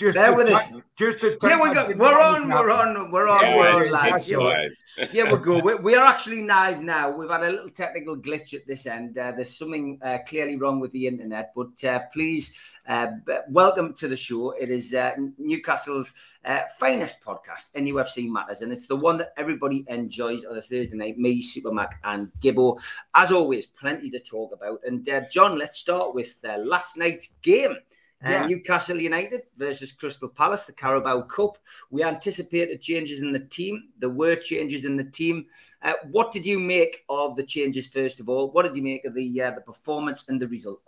We're on, lads. We're good. We are actually live now. We've had a little technical glitch at this end. There's something clearly wrong with the internet, but please welcome to the show. It is Newcastle's finest podcast, NUFC Matters, and it's the one that everybody enjoys on a Thursday night. Me, Supermac, and Gibbo. As always, plenty to talk about. And John, let's start with last night's game. Newcastle United versus Crystal Palace, the Carabao Cup. We anticipated changes in the team. There were changes in the team. What did you make of the changes, first of all? What did you make of the performance and the result?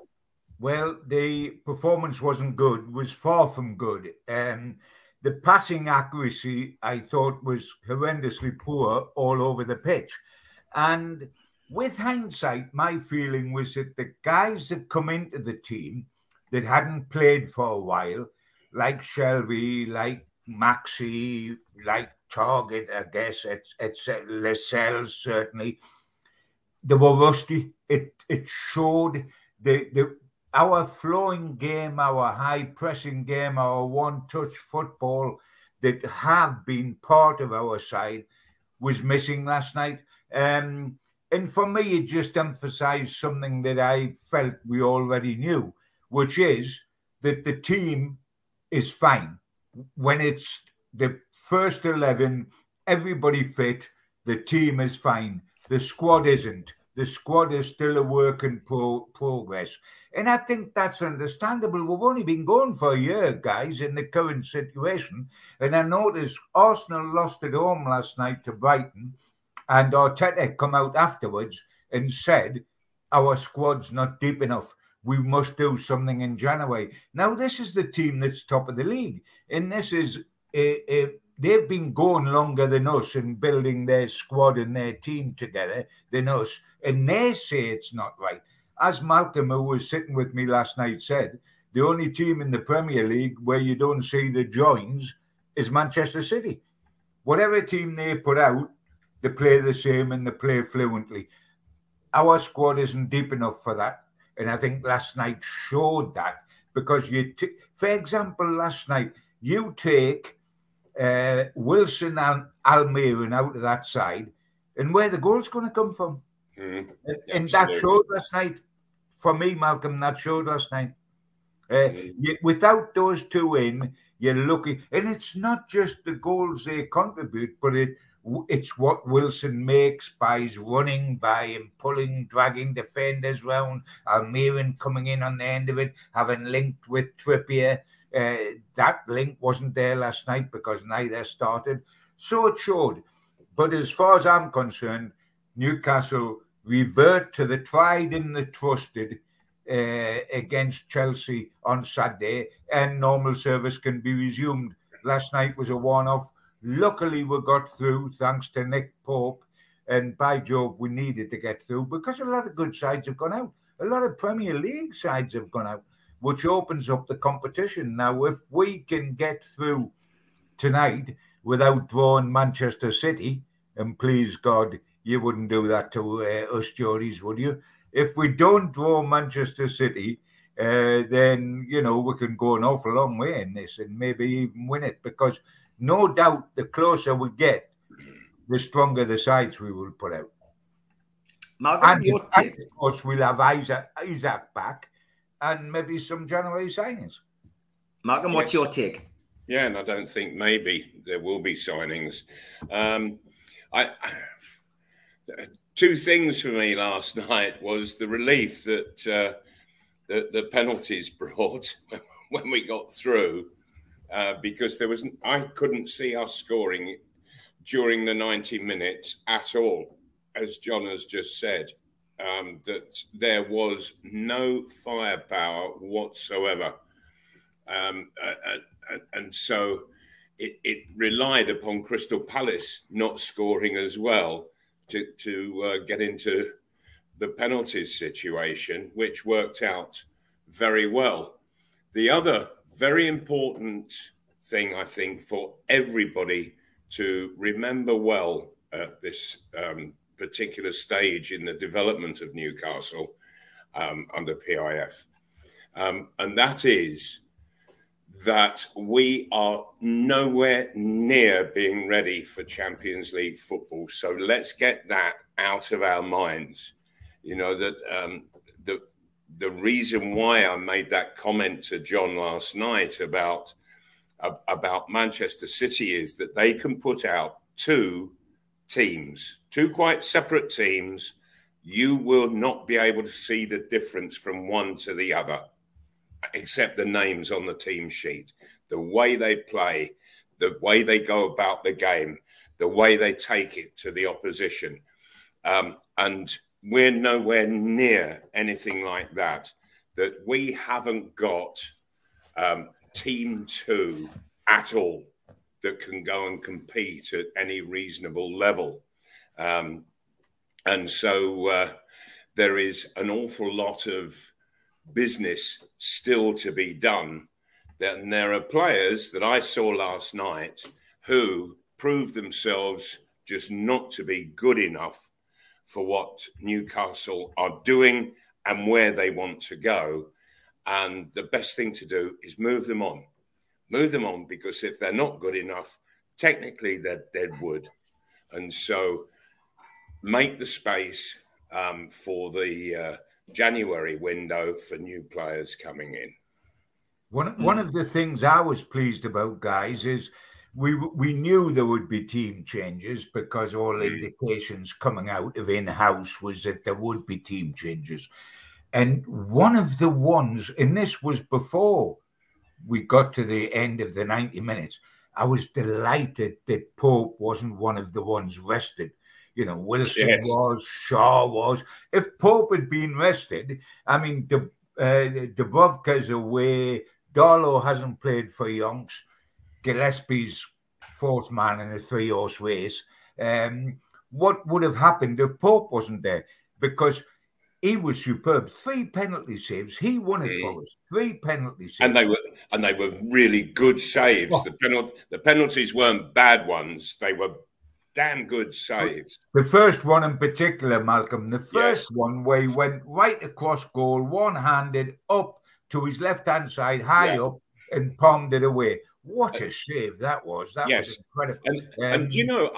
Well, the performance wasn't good, was far from good. The passing accuracy, I thought, was horrendously poor all over the pitch. And with hindsight, my feeling was that the guys that come into the team that hadn't played for a while, like Shelby, like Maxi, like Target, I guess, etc. Lascelles, certainly, they were rusty. It showed our flowing game, our high-pressing game, our one-touch football that have been part of our side was missing last night. And for me, it just emphasised something that I felt we already knew, which is that the team is fine. When it's the first 11, everybody fit, the team is fine. The squad isn't. The squad is still a work in progress. And I think that's understandable. We've only been going for a year, guys, in the current situation. And I noticed Arsenal lost at home last night to Brighton, and Arteta come out afterwards and said, our squad's not deep enough. We must do something in January. Now, this is the team that's top of the league. And this is, they've been going longer than us and building their squad and their team together than us. And they say it's not right. As Malcolm, who was sitting with me last night, said, the only team in the Premier League where you don't see the joins is Manchester City. Whatever team they put out, they play the same and they play fluently. Our squad isn't deep enough for that. And I think last night showed that, because for example, last night, you take Wilson and Almirón out of that side, and where the goal's going to come from. Mm, and that showed last night. For me, Malcolm, that showed last night. Without those two in, you're looking. And it's not just the goals they contribute, but it's what Wilson makes by his running, by him pulling, dragging defenders round, Almirón coming in on the end of it, having linked with Trippier. That link wasn't there last night because neither started. So it showed. But as far as I'm concerned, Newcastle revert to the tried and the trusted against Chelsea on Saturday, and normal service can be resumed. Last night was a one-off. Luckily, we got through thanks to Nick Pope. And by Jove, we needed to get through because a lot of good sides have gone out. A lot of Premier League sides have gone out, which opens up the competition. Now, if we can get through tonight without drawing Manchester City, and please God, you wouldn't do that to us Geordies, would you? If we don't draw Manchester City, then, you know, we can go an awful long way in this and maybe even win it, because no doubt, the closer we get, the stronger the sides we will put out. Malcolm, and of course, we'll have Isaac back and maybe some January signings. Malcolm, what's your take? Yeah, and I don't think maybe there will be signings. Two things for me last night was the relief that the penalties brought when we got through. Because I couldn't see us scoring during the 90 minutes at all, as John has just said, that there was no firepower whatsoever. And so it relied upon Crystal Palace not scoring as well to get into the penalties situation, which worked out very well. The other very important thing, I think, for everybody to remember well at this particular stage in the development of Newcastle under PIF. And that is that we are nowhere near being ready for Champions League football. So let's get that out of our minds. You know, that the reason why I made that comment to John last night about Manchester City is that they can put out two teams, two quite separate teams. You will not be able to see the difference from one to the other, except the names on the team sheet, the way they play, the way they go about the game, the way they take it to the opposition. And we're nowhere near anything like that, that we haven't got team two at all that can go and compete at any reasonable level. And so there is an awful lot of business still to be done. Then there are players that I saw last night who proved themselves just not to be good enough for what Newcastle are doing and where they want to go. And the best thing to do is move them on. Move them on, because if they're not good enough, technically they're dead wood. And so make the space for the January window for new players coming in. One of the things I was pleased about, guys, is we knew there would be team changes, because all indications coming out of in-house was that there would be team changes. And one of the ones, and this was before we got to the end of the 90 minutes, I was delighted that Pope wasn't one of the ones rested. You know, Wilson was, Shaw was. If Pope had been rested, I mean, Dubravka's away, Darlow hasn't played for Youngs, Gillespie's fourth man in a three-horse race. What would have happened if Pope wasn't there? Because he was superb. Three penalty saves. He won it for us. Three penalty saves. And they were really good saves. Oh. The penalties weren't bad ones. They were damn good saves. The first one in particular, Malcolm, the first one where he went right across goal, one-handed, up to his left-hand side, high up, and palmed it away. What a save that was. That was incredible. And you know,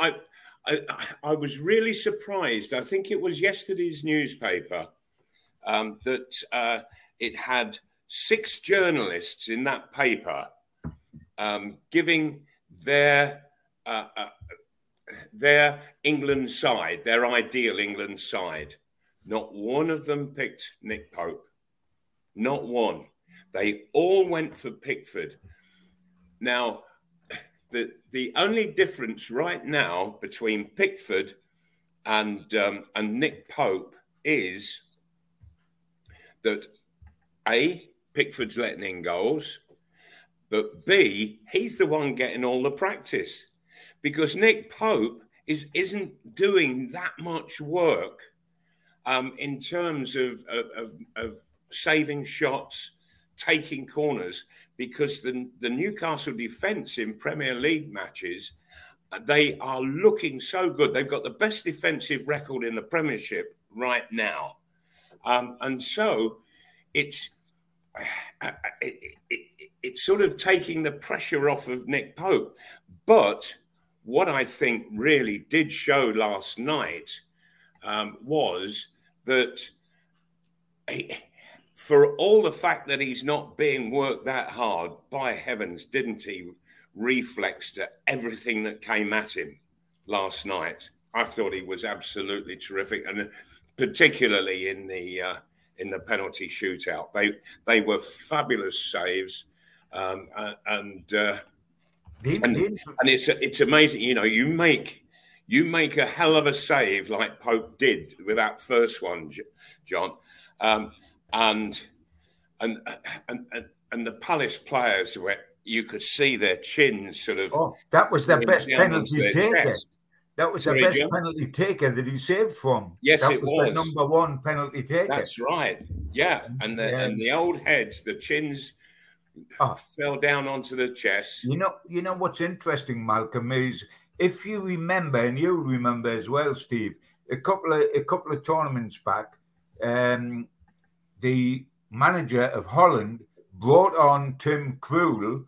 I was really surprised. I think it was yesterday's newspaper that it had six journalists in that paper giving their England side, their ideal England side. Not one of them picked Nick Pope. Not one. They all went for Pickford. Now, the only difference right now between Pickford and Nick Pope is that A, Pickford's letting in goals, but B, he's the one getting all the practice. Because Nick Pope isn't doing that much work in terms of saving shots, taking corners, because the Newcastle defence in Premier League matches, they are looking so good. They've got the best defensive record in the Premiership right now. And so it's sort of taking the pressure off of Nick Pope. But what I think really did show last night was that for all the fact that he's not being worked that hard, by heavens, didn't he reflex to everything that came at him last night? I thought he was absolutely terrific, and particularly in the penalty shootout, they were fabulous saves, And it's amazing, you know, you make a hell of a save like Pope did with that first one, John, and the Palace players, where you could see their chins sort of. Oh, that was their best penalty taker. That was the best penalty taker that he saved from. Yes, that it was. The number one penalty taker. That's right. Yeah, and the old heads, the chins. Fell down onto the chest. You know what's interesting, Malcolm, is if you remember, and you'll remember as well, Steve, a couple of tournaments back, the manager of Holland brought on Tim Krul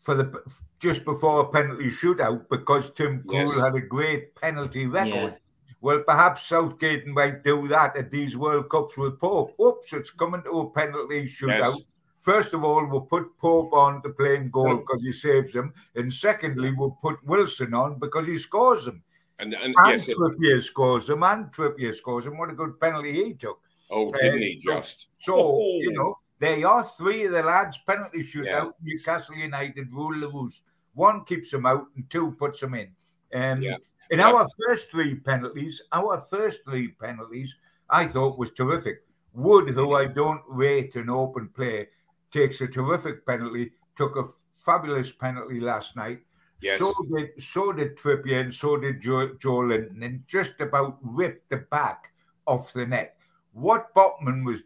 for the just before a penalty shootout because Tim Krul had a great penalty record. Well, perhaps Southgate might do that at these World Cups with Pope. Oops, it's coming to a penalty shootout. First of all, we'll put Pope on to play in goal because he saves him. And secondly, we'll put Wilson on because he scores him. And Trippier scores him, and Trippier scores him. What a good penalty he took. Oh, didn't he just? So, you know, they are three of the lads' penalty shootout. Newcastle United rule the roost. One keeps them out and two puts them in. In our first three penalties, I thought was terrific. Wood, who I don't rate in open play, takes a terrific penalty, took a fabulous penalty last night. So did Trippier and so did Joelinton, and just about ripped the back off the net. What Botman was,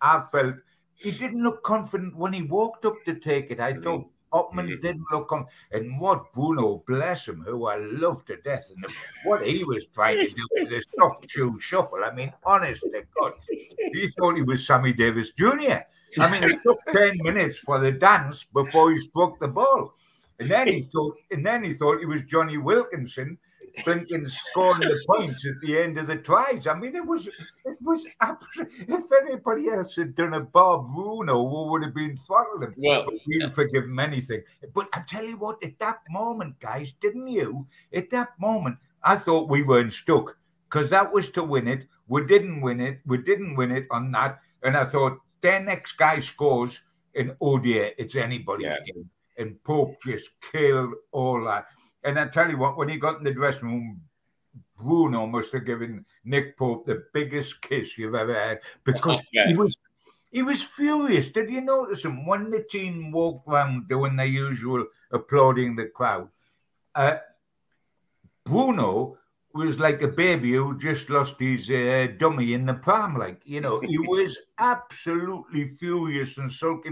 I felt, he didn't look confident when he walked up to take it. I thought Botman didn't look on. And what Bruno, bless him, who I love to death, and what he was trying to do with this soft shoe shuffle. I mean, honest to God, he thought he was Sammy Davis Jr. I mean, it took 10 minutes for the dance before he struck the ball. And then he thought, he was Johnny Wilkinson thinking scoring the points at the end of the tries. I mean, it was absolutely, if anybody else had done a Bob Bruno, who would have been throttled? Well, we didn't forgive him anything. But I tell you what, at that moment, guys, didn't you? At that moment, I thought we weren't stuck because that was to win it. We didn't win it. We didn't win it on that. And I thought, their next guy scores, and oh dear, it's anybody's game. And Pope just killed all that. And I tell you what, when he got in the dressing room, Bruno must have given Nick Pope the biggest kiss you've ever had because he was furious. Did you notice him? When the team walked round doing their usual applauding the crowd, Bruno was like a baby who just lost his dummy in the pram. Like, you know, he was absolutely furious and sulky.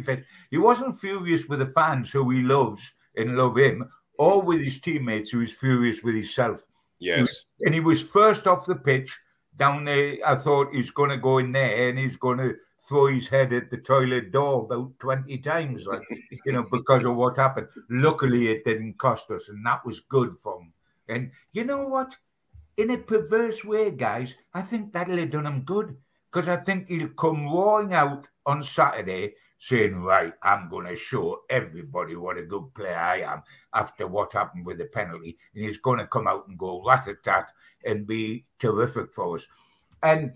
He wasn't furious with the fans who he loves and love him, or with his teammates, who was furious with himself. And he was first off the pitch down there. I thought he's going to go in there and he's going to throw his head at the toilet door about 20 times, like, you know, because of what happened. Luckily, it didn't cost us, and that was good for him. And you know what? In a perverse way, guys, I think that'll have done him good, because I think he'll come roaring out on Saturday saying, right, I'm going to show everybody what a good player I am after what happened with the penalty. And he's going to come out and go rat-a-tat and be terrific for us. And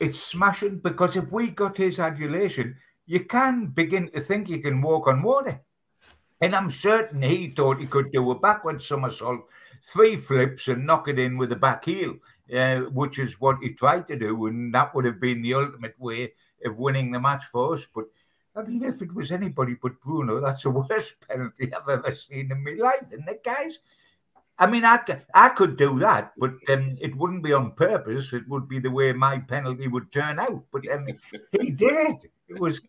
it's smashing, because if we got his adulation, you can begin to think you can walk on water. And I'm certain he thought he could do a backward somersault, 3 flips and knock it in with a back heel, which is what he tried to do. And that would have been the ultimate way of winning the match for us. But I mean, if it was anybody but Bruno, that's the worst penalty I've ever seen in my life, isn't it, guys? I mean, I could do that, but it wouldn't be on purpose. It would be the way my penalty would turn out. But he did. It was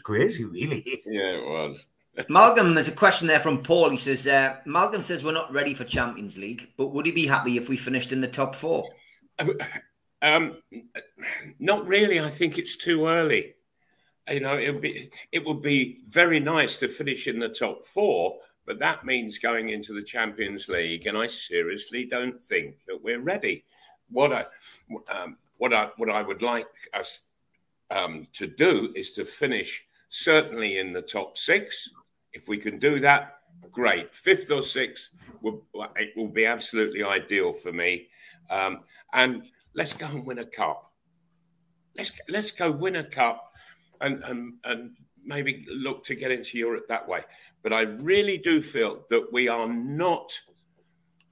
crazy, really. Yeah, it was. Malcolm, there's a question there from Paul. He says, Malcolm says we're not ready for Champions League, but would he be happy if we finished in the top 4? Not really. I think it's too early. You know, it would be very nice to finish in the top 4, but that means going into the Champions League, and I seriously don't think that we're ready. What I would like us to do is to finish certainly in the top 6. If we can do that, great. 5th or 6th, it will be absolutely ideal for me. And let's go and win a cup. Let's go win a cup. And maybe look to get into Europe that way. But I really do feel that we are not,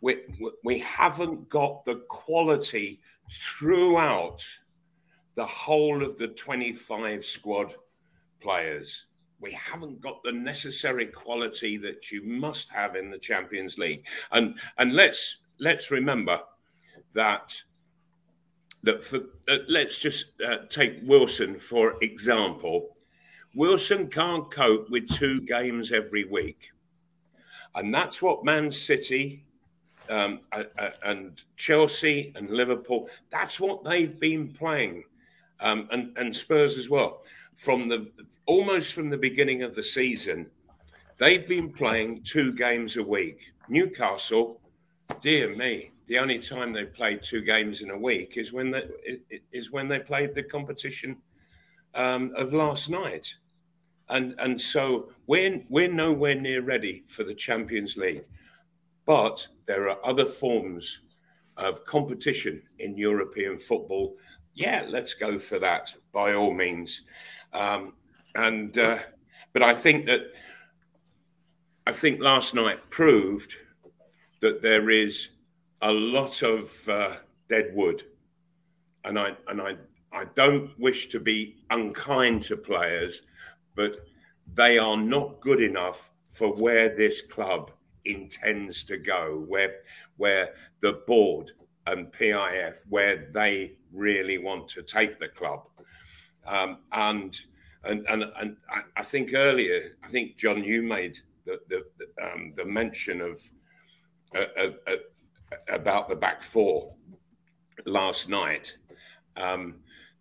we haven't got the quality throughout the whole of the 25 squad players. We haven't got the necessary quality that you must have in the Champions League. And let's remember that. Let's just take Wilson, for example. Wilson can't cope with 2 games every week. And that's what Man City and Chelsea and Liverpool, that's what they've been playing. And Spurs as well. Almost from the beginning of the season, They've been playing 2 games a week. Newcastle, dear me, the only time they played 2 games in a week is when they played the competition of last night. And so we're nowhere near ready for the Champions League. But there are other forms of competition in European football. Yeah, let's go for that by all means. But I think last night proved that there is a lot of dead wood, and I don't wish to be unkind to players, but they are not good enough for where this club intends to go, where the board and PIF, where they really want to take the club. And I think earlier, John, you made the mention of about the back four last night.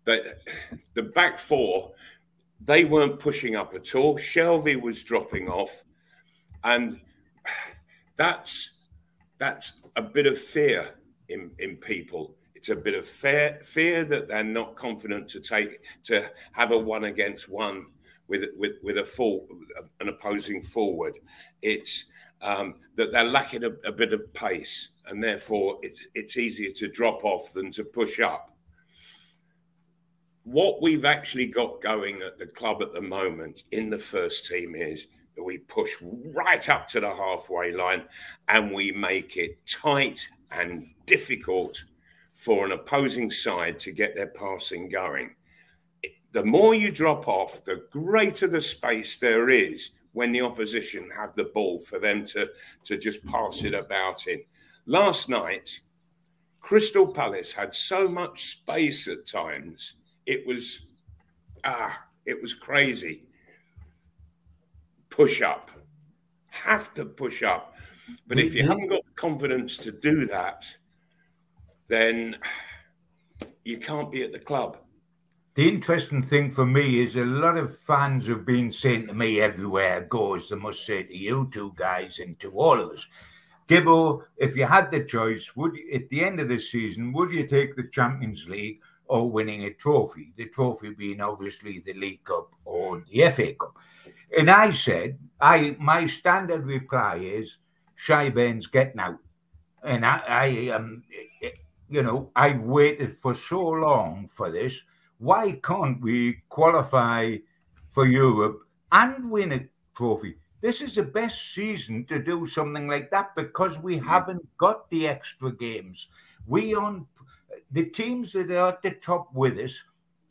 The back four, they weren't pushing up at all. Shelvey was dropping off, and that's a bit of fear in people. It's a bit of fear that they're not confident to have a 1-against-1 with an opposing forward. It's that they're lacking a bit of pace, and therefore it's easier to drop off than to push up. What we've actually got going at the club at the moment in the first team is that we push right up to the halfway line and we make it tight and difficult for an opposing side to get their passing going. The more you drop off, the greater the space there is when the opposition have the ball for them to just pass it about in. Last night, Crystal Palace had so much space at times. It was crazy. Push up. Have to push up. But if you haven't got confidence to do that, then you can't be at the club. The interesting thing for me is a lot of fans have been saying to me everywhere goes, they must say to you two guys and to all of us, Gibbo, if you had the choice, would you, at the end of the season, would you take the Champions League or winning a trophy? The trophy being obviously the League Cup or the FA Cup. And I said, my standard reply is, Shaiben's getting out. And I've waited for so long for this. Why can't we qualify for Europe and win a trophy? This is the best season to do something like that because we haven't got the extra games. The teams that are at the top with us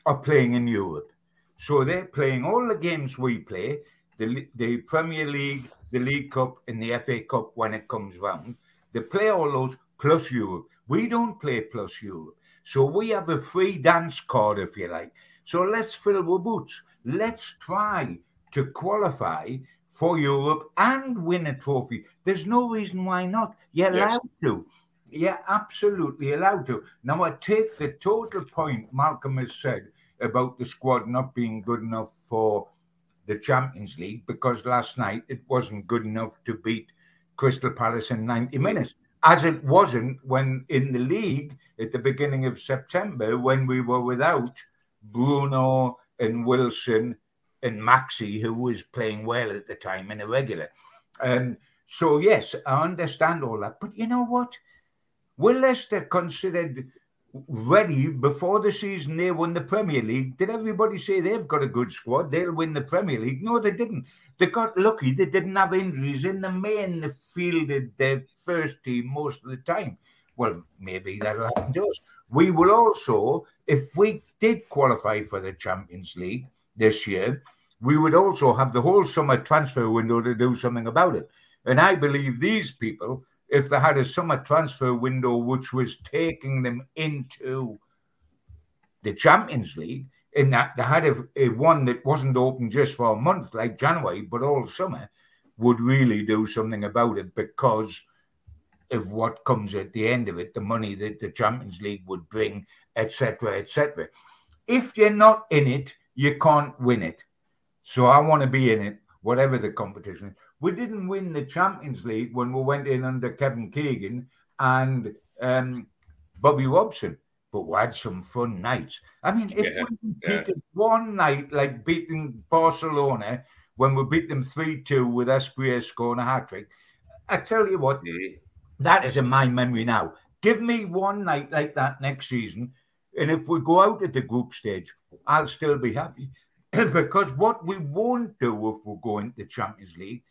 are playing in Europe. So they're playing all the games we play, the Premier League, the League Cup and the FA Cup when it comes round. They play all those plus Europe. We don't play plus Europe. So we have a free dance card, if you like. So let's fill our boots. Let's try to qualify for Europe and win a trophy. There's no reason why not. You're allowed to. You're absolutely allowed to. Now, I take the total point Malcolm has said about the squad not being good enough for the Champions League because last night it wasn't good enough to beat Crystal Palace in 90 minutes, as it wasn't when in the league at the beginning of September when we were without Bruno and Wilson and Maxi, who was playing well at the time and a regular. So, yes, I understand all that. But you know what? Were Leicester considered ready before the season they won the Premier League? Did everybody say they've got a good squad, they'll win the Premier League? No, they didn't. They got lucky. They didn't have injuries in the main. They fielded their first team most of the time. Well, maybe that'll happen to us. We will also, if we did qualify for the Champions League this year, we would also have the whole summer transfer window to do something about it. And I believe these people, if they had a summer transfer window which was taking them into the Champions League, in that they had a one that wasn't open just for a month like January, but all summer, would really do something about it because of what comes at the end of it, the money that the Champions League would bring, etc., etc. If you're not in it, you can't win it. So I want to be in it, whatever the competition. We didn't win the Champions League when we went in under Kevin Keegan and Bobby Robson, but we had some fun nights. I mean, if we beat one night, like beating Barcelona, when we beat them 3-2 with Espriez scoring a hat-trick, I tell you what, that is in my memory now. Give me one night like that next season, and if we go out at the group stage, I'll still be happy. Because what we won't do if we go into the Champions League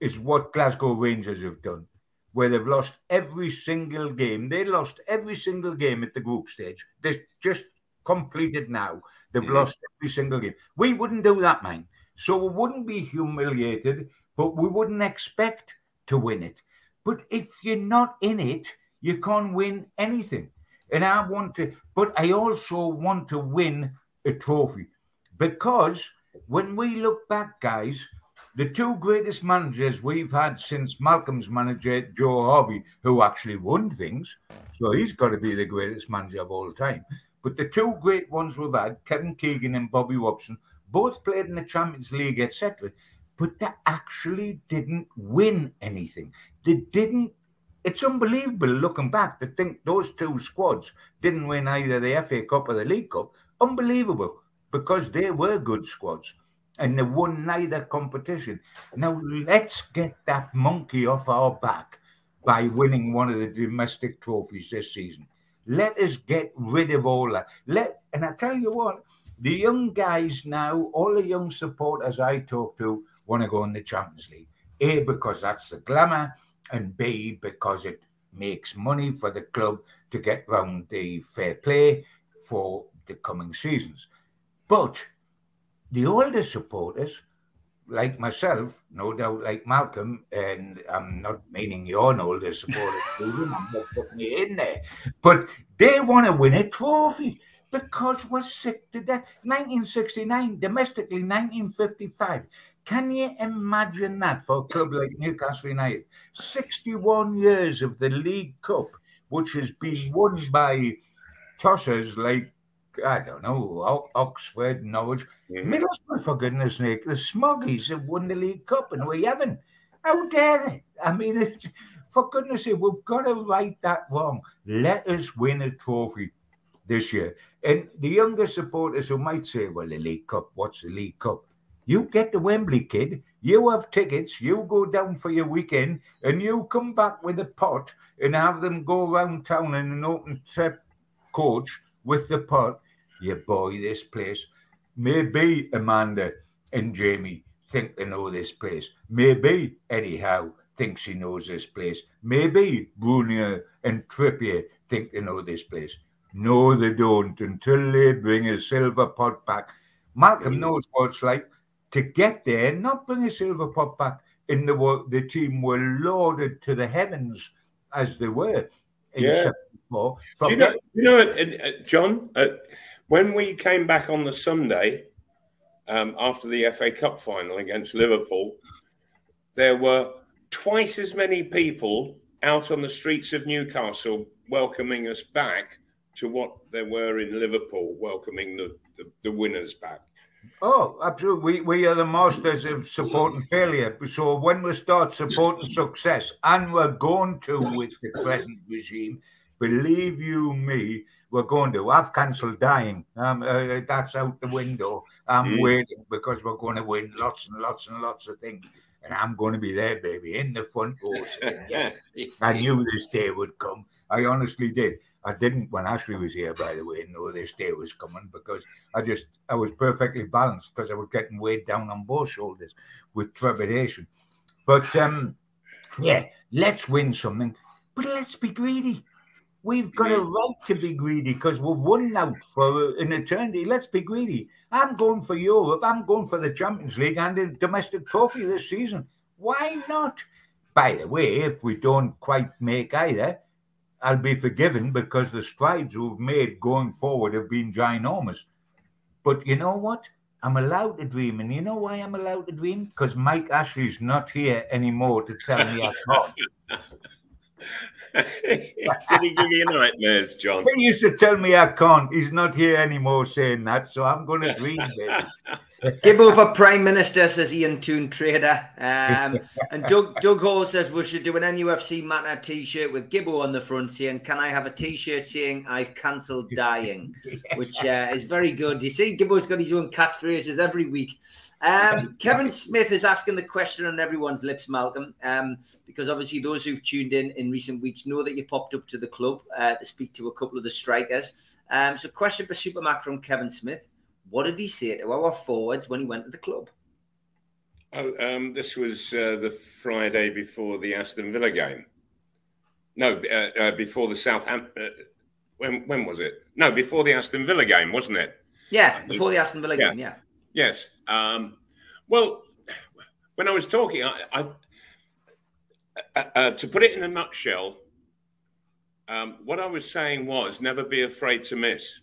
is what Glasgow Rangers have done, where they've lost every single game. They lost every single game at the group stage. They've just completed now. They've lost every single game. We wouldn't do that, man. So we wouldn't be humiliated, but we wouldn't expect to win it. But if you're not in it, you can't win anything. And I want to, but I also want to win a trophy. Because when we look back, guys, the two greatest managers we've had since Malcolm's manager, Joe Harvey, who actually won things, so he's got to be the greatest manager of all time. But the two great ones we've had, Kevin Keegan and Bobby Robson, both played in the Champions League, etc. But they actually didn't win anything. They didn't. It's unbelievable looking back to think those two squads didn't win either the FA Cup or the League Cup. Unbelievable. Because they were good squads and they won neither competition. Now, let's get that monkey off our back by winning one of the domestic trophies this season. Let us get rid of all that. And I tell you what, the young guys now, all the young supporters I talk to, want to go in the Champions League. A, because that's the glamour, and B, because it makes money for the club to get round the fair play for the coming seasons. But the older supporters, like myself, no doubt like Malcolm, and I'm not meaning you're an older supporter, Susan, I'm not putting you in there, but they want to win a trophy because we're sick to death. 1969, domestically 1955. Can you imagine that for a club like Newcastle United? 61 years of the League Cup, which has been won by tossers like, I don't know, Oxford, Norwich, Middlesbrough, for goodness sake. The Smoggies have won the League Cup and we haven't. How dare they? I mean, it's, for goodness sake, we've got to right that wrong. Let us win a trophy this year. And the younger supporters who might say, well, the League Cup, what's the League Cup? You get to Wembley, kid. You have tickets. You go down for your weekend and you come back with a pot and have them go around town in an open trip coach with the pot. Yeah, boy, this place. Maybe Amanda and Jamie think they know this place. Maybe Eddie Howe thinks he knows this place. Maybe Bruno and Trippier think they know this place. No, they don't, until they bring a silver pot back. Malcolm knows what it's like to get there and not bring a silver pot back. In the team were lauded to the heavens as they were in 74. Do you know, John, when we came back on the Sunday after the FA Cup final against Liverpool, there were twice as many people out on the streets of Newcastle welcoming us back to what there were in Liverpool, welcoming the winners back. Oh, absolutely. We are the masters of supporting failure. So when we start supporting success, and we're going to with the present regime, believe you me, we're going to. I've cancelled dying. That's out the window. I'm waiting because we're going to win lots and lots and lots of things. And I'm going to be there, baby, in the front row. Yeah. I knew this day would come. I honestly did. I didn't when Ashley was here, by the way, know this day was coming, because I was perfectly balanced because I was getting weighed down on both shoulders with trepidation. But, yeah, let's win something. But let's be greedy. We've got a right to be greedy because we've won out for an eternity. Let's be greedy. I'm going for Europe. I'm going for the Champions League and the domestic trophy this season. Why not? By the way, if we don't quite make either, I'll be forgiven because the strides we've made going forward have been ginormous. But you know what? I'm allowed to dream. And you know why I'm allowed to dream? Because Mike Ashley's not here anymore to tell me I can't. Did he give you nightmares, John? He used to tell me I can't. He's not here anymore saying that. So I'm going to dream, baby. Gibbo for Prime Minister, says Ian Toon Trader. And Doug Hall says we should do an NUFC Matter T-shirt with Gibbo on the front saying, can I have a T-shirt saying I've cancelled dying? Which is very good. You see, Gibbo's got his own catchphrases every week. Kevin Smith is asking the question on everyone's lips, Malcolm, because obviously those who've tuned in recent weeks know that you popped up to the club to speak to a couple of the strikers. So question for Supermac from Kevin Smith. What did he say to our forwards when he went to the club? Oh, this was the Friday before the Aston Villa game. No, before the Southampton. When was it? No, before the Aston Villa game, wasn't it? Yeah, before the Aston Villa game. Yeah. Yes. Well, when I was talking, I to put it in a nutshell, what I was saying was never be afraid to miss.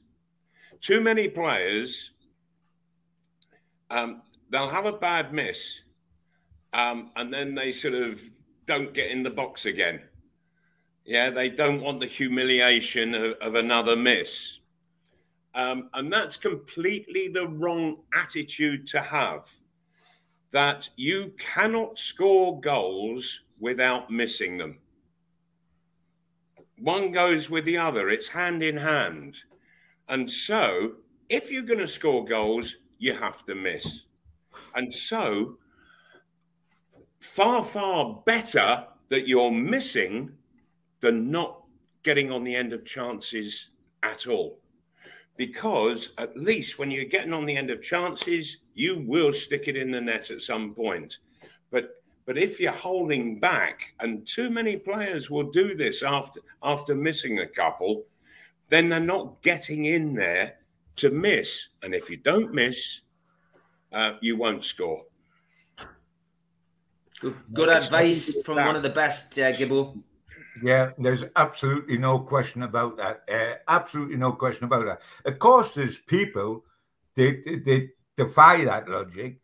Too many players. They'll have a bad miss and then they sort of don't get in the box again. Yeah, they don't want the humiliation of another miss. And that's completely the wrong attitude to have, that you cannot score goals without missing them. One goes with the other. It's hand in hand. And so if you're going to score goals, you have to miss. And so, far, far better that you're missing than not getting on the end of chances at all. Because at least when you're getting on the end of chances, you will stick it in the net at some point. But if you're holding back, and too many players will do this after missing a couple, then they're not getting in there to miss. And if you don't miss, you won't score. Good advice from one of the best, Gibbo. Yeah, there's absolutely no question about that. Absolutely no question about that. Of course, there's people they defy that logic,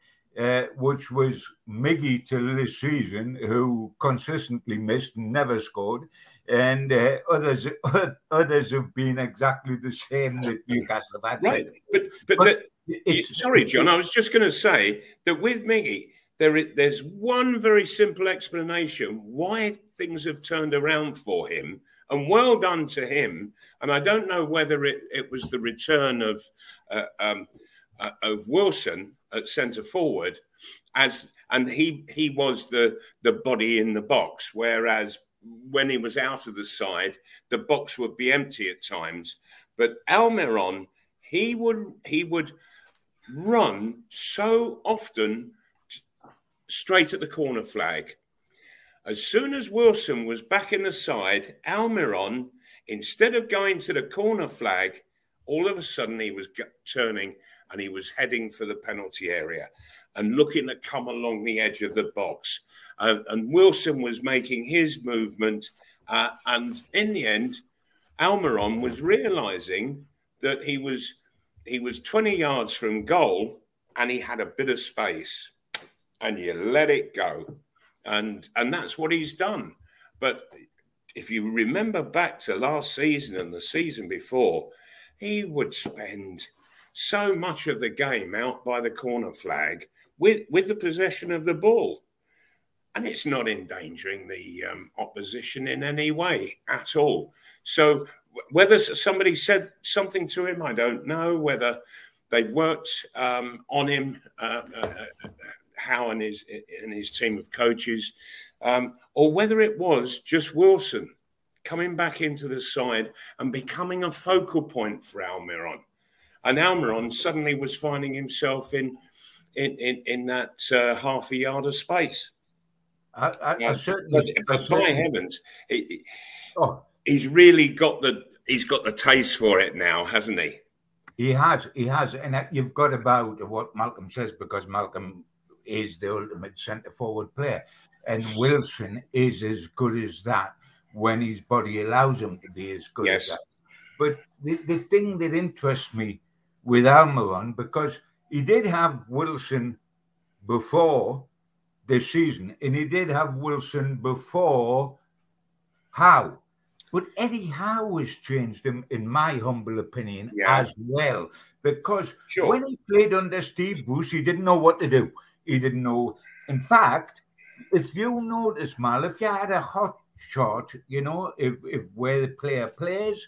which was Miggy till this season, who consistently missed and never scored. And others have been exactly the same that Newcastle have had. Right, but sorry, John, I was just going to say that with Miggy, there's one very simple explanation why things have turned around for him, and well done to him. And I don't know whether it was the return of Wilson at centre forward, and he was the body in the box, whereas when he was out of the side, the box would be empty at times. But Almirón, he would run so often straight at the corner flag. As soon as Wilson was back in the side, Almirón, instead of going to the corner flag, all of a sudden he was turning and he was heading for the penalty area and looking to come along the edge of the box. And Wilson was making his movement. And in the end, Almirón was realising that he was 20 yards from goal and he had a bit of space, and you let it go. And that's what he's done. But if you remember back to last season and the season before, he would spend so much of the game out by the corner flag with the possession of the ball. And it's not endangering the opposition in any way at all. So whether somebody said something to him, I don't know. Whether they've worked on him, Howe and his team of coaches, or whether it was just Wilson coming back into the side and becoming a focal point for Almirón. And Almirón suddenly was finding himself in that half a yard of space. I certainly, but by heavens, he's really got the taste for it now, hasn't he? He has, and you've got about what Malcolm says, because Malcolm is the ultimate centre forward player, and Wilson is as good as that when his body allows him to be as good as that. But the thing that interests me with Almirón, because he did have Wilson before this season, and he did have Wilson before Howe. But Eddie Howe has changed him, in my humble opinion, as well. because sure. when he played under Steve Bruce, he didn't know what to do. He didn't know. In fact, if you notice, Mal, if you had a hot shot, you know, if where the player plays,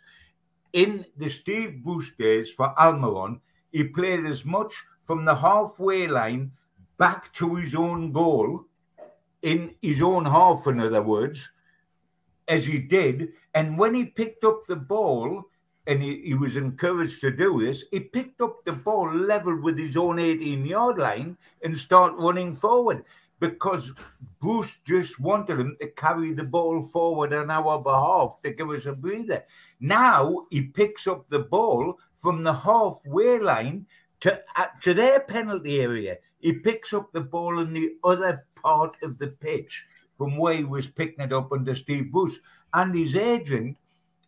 in the Steve Bruce days for Almirón, he played as much from the halfway line back to his own goal, in his own half, in other words, as he did. And when he picked up the ball, and he was encouraged to do this, he picked up the ball level with his own 18-yard line and start running forward, because Bruce just wanted him to carry the ball forward on our behalf to give us a breather. Now he picks up the ball from the halfway line to their penalty area. He picks up the ball in the other part of the pitch from where he was picking it up under Steve Bruce. And his agent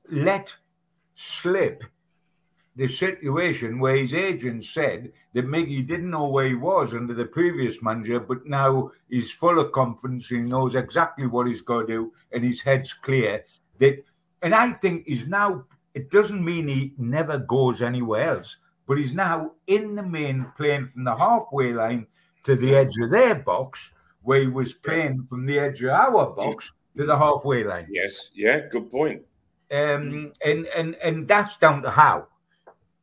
let slip the situation where his agent said that Miggy didn't know where he was under the previous manager, but now he's full of confidence, he knows exactly what he's got to do, and his head's clear. That, and I think he's now, it doesn't mean he never goes anywhere else, but he's now in the main playing from the halfway line to the edge of their box, where he was playing from the edge of our box to the halfway line. Yes, yeah, good point. And that's down to Howe.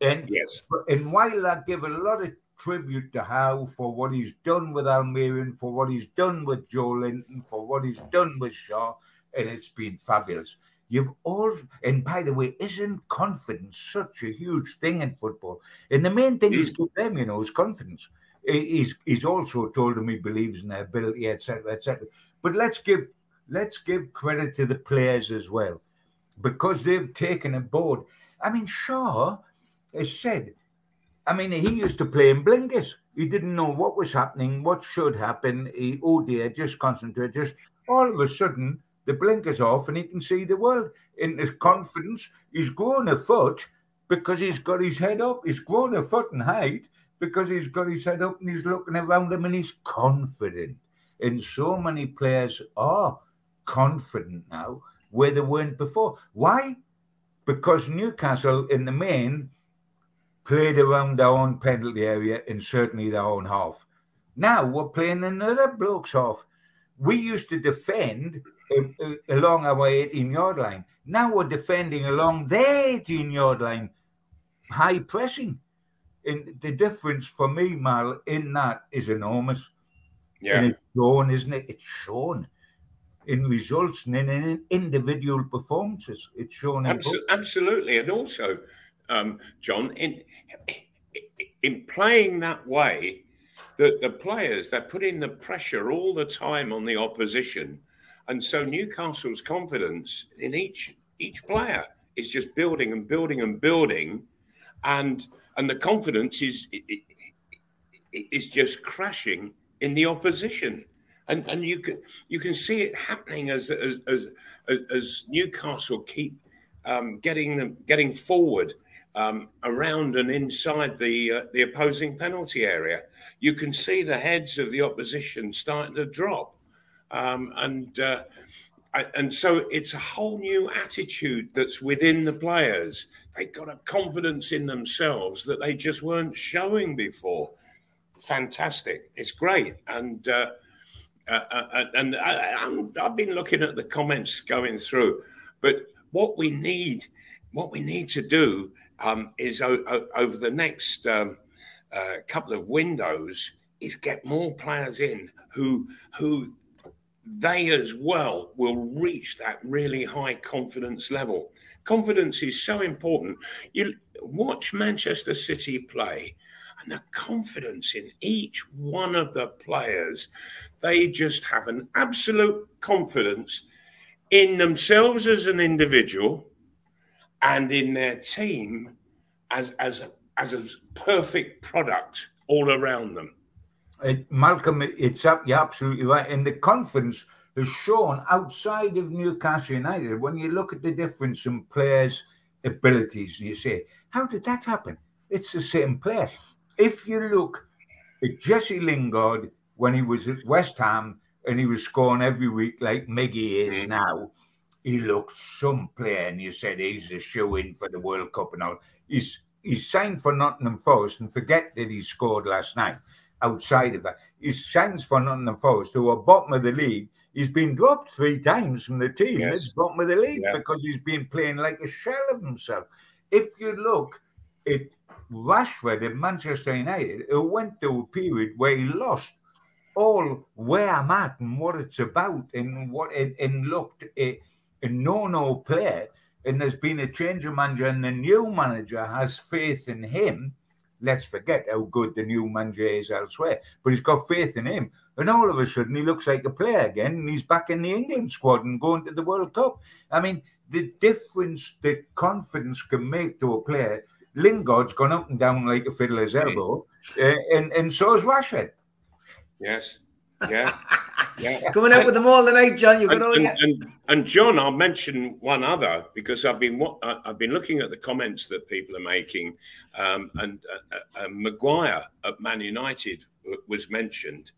And yes, and while I give a lot of tribute to Howe for what he's done with Almirón, for what he's done with Joelinton, for what he's done with Shaw, and it's been fabulous. You've also, and by the way, isn't confidence such a huge thing in football? And the main thing he's given them, you know, is confidence. He's also told them he believes in their ability, etc., etc. But let's give credit to the players as well, because they've taken it board. I mean, Shaw has said, I mean, he used to play in blinkers. He didn't know what was happening, what should happen. He, oh dear, just concentrate. Just all of a sudden, the blinkers off and he can see the world. In his confidence, he's grown a foot because he's got his head up. He's grown a foot in height because he's got his head up and he's looking around him and he's confident. And so many players are confident now, where they weren't before. Why? Because Newcastle, in the main, played around their own penalty area and certainly their own half. Now we're playing another bloke's half. We used to defend along our 18-yard line. Now we're defending along their 18-yard line, high pressing. And the difference for me, Mal, in that is enormous. Yeah. And it's shown, isn't it? It's shown in results and in individual performances. It's shown absolutely. And also, John, in playing that way, the players, they're putting the pressure all the time on the opposition. And so Newcastle's confidence in each player is just building and building and building. And the confidence is just crashing in the opposition. And you can see it happening as Newcastle keep getting forward around and inside the opposing penalty area. You can see the heads of the opposition starting to drop, and so it's a whole new attitude that's within the players. They got a confidence in themselves that they just weren't showing before. Fantastic! It's great. And I've been looking at the comments going through, but what we need to do is over the next couple of windows is get more players in who they as well will reach that really high confidence level. Confidence is so important. You watch Manchester City play. And the confidence in each one of the players, they just have an absolute confidence in themselves as an individual and in their team as a perfect product all around them. Malcolm, you're absolutely right. And the confidence is shown outside of Newcastle United. When you look at the difference in players' abilities, and you say, how did that happen? It's the same player. If you look at Jesse Lingard when he was at West Ham and he was scoring every week like Miggy is now, he looked some player and you said he's a shoe-in for the World Cup and all. He's he's signed for Nottingham Forest, and forget that he scored last night. Outside of that, he signs for Nottingham Forest, who are bottom of the league. He's been dropped 3 times from the team. Yes. It's bottom of the league, yeah, because he's been playing like a shell of himself. If you look at Rashford at Manchester United, who went through a period where he lost all where I'm at and what it's about and what it and looked a no-no player, and there's been a change of manager and the new manager has faith in him. Let's forget how good the new manager is elsewhere, but he's got faith in him. And all of a sudden, he looks like a player again, and he's back in the England squad and going to the World Cup. I mean, the difference that confidence can make to a player. Lingard's gone up and down like a fiddler's elbow, and so is Rashford. Yes. Yeah. Yeah. Coming out with them all tonight, John. You've got all and John, I'll mention one other, because I've been looking at the comments that people are making, and Maguire at Man United was mentioned.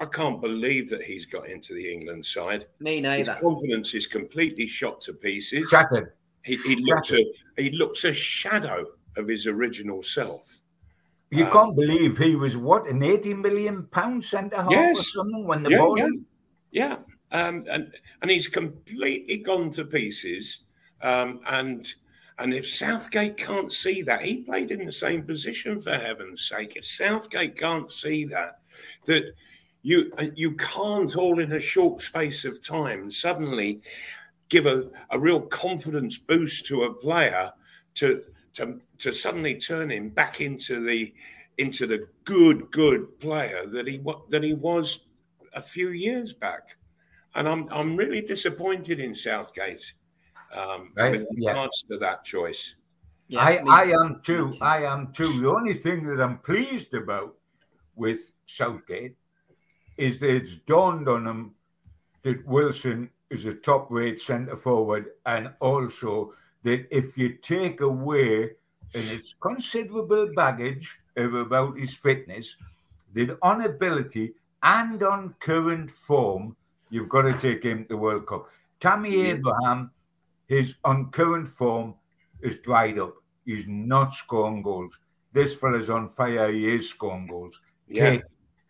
I can't believe that he's got into the England side. Me neither. His confidence is completely shot to pieces. Shattered. He looks a shadow of his original self. You can't believe he was, what, an £80 million centre-half, yes, or something when the ball. Yeah, yeah. And he's completely gone to pieces. And if Southgate can't see that, he played in the same position, for heaven's sake. If Southgate can't see that you can't, all in a short space of time, suddenly give a real confidence boost to a player to suddenly turn him back into the good player that he was a few years back, and I'm really disappointed in Southgate with regards to that choice. Yeah, I am too. The only thing that I'm pleased about with Southgate is that it's dawned on him that Wilson is a top-rate centre forward, and also that if you take away, and it's considerable baggage about his fitness, that on ability and on current form, you've got to take him to the World Cup. Tammy Abraham, his on current form is dried up. He's not scoring goals. This fella's on fire. He is scoring goals. Yeah.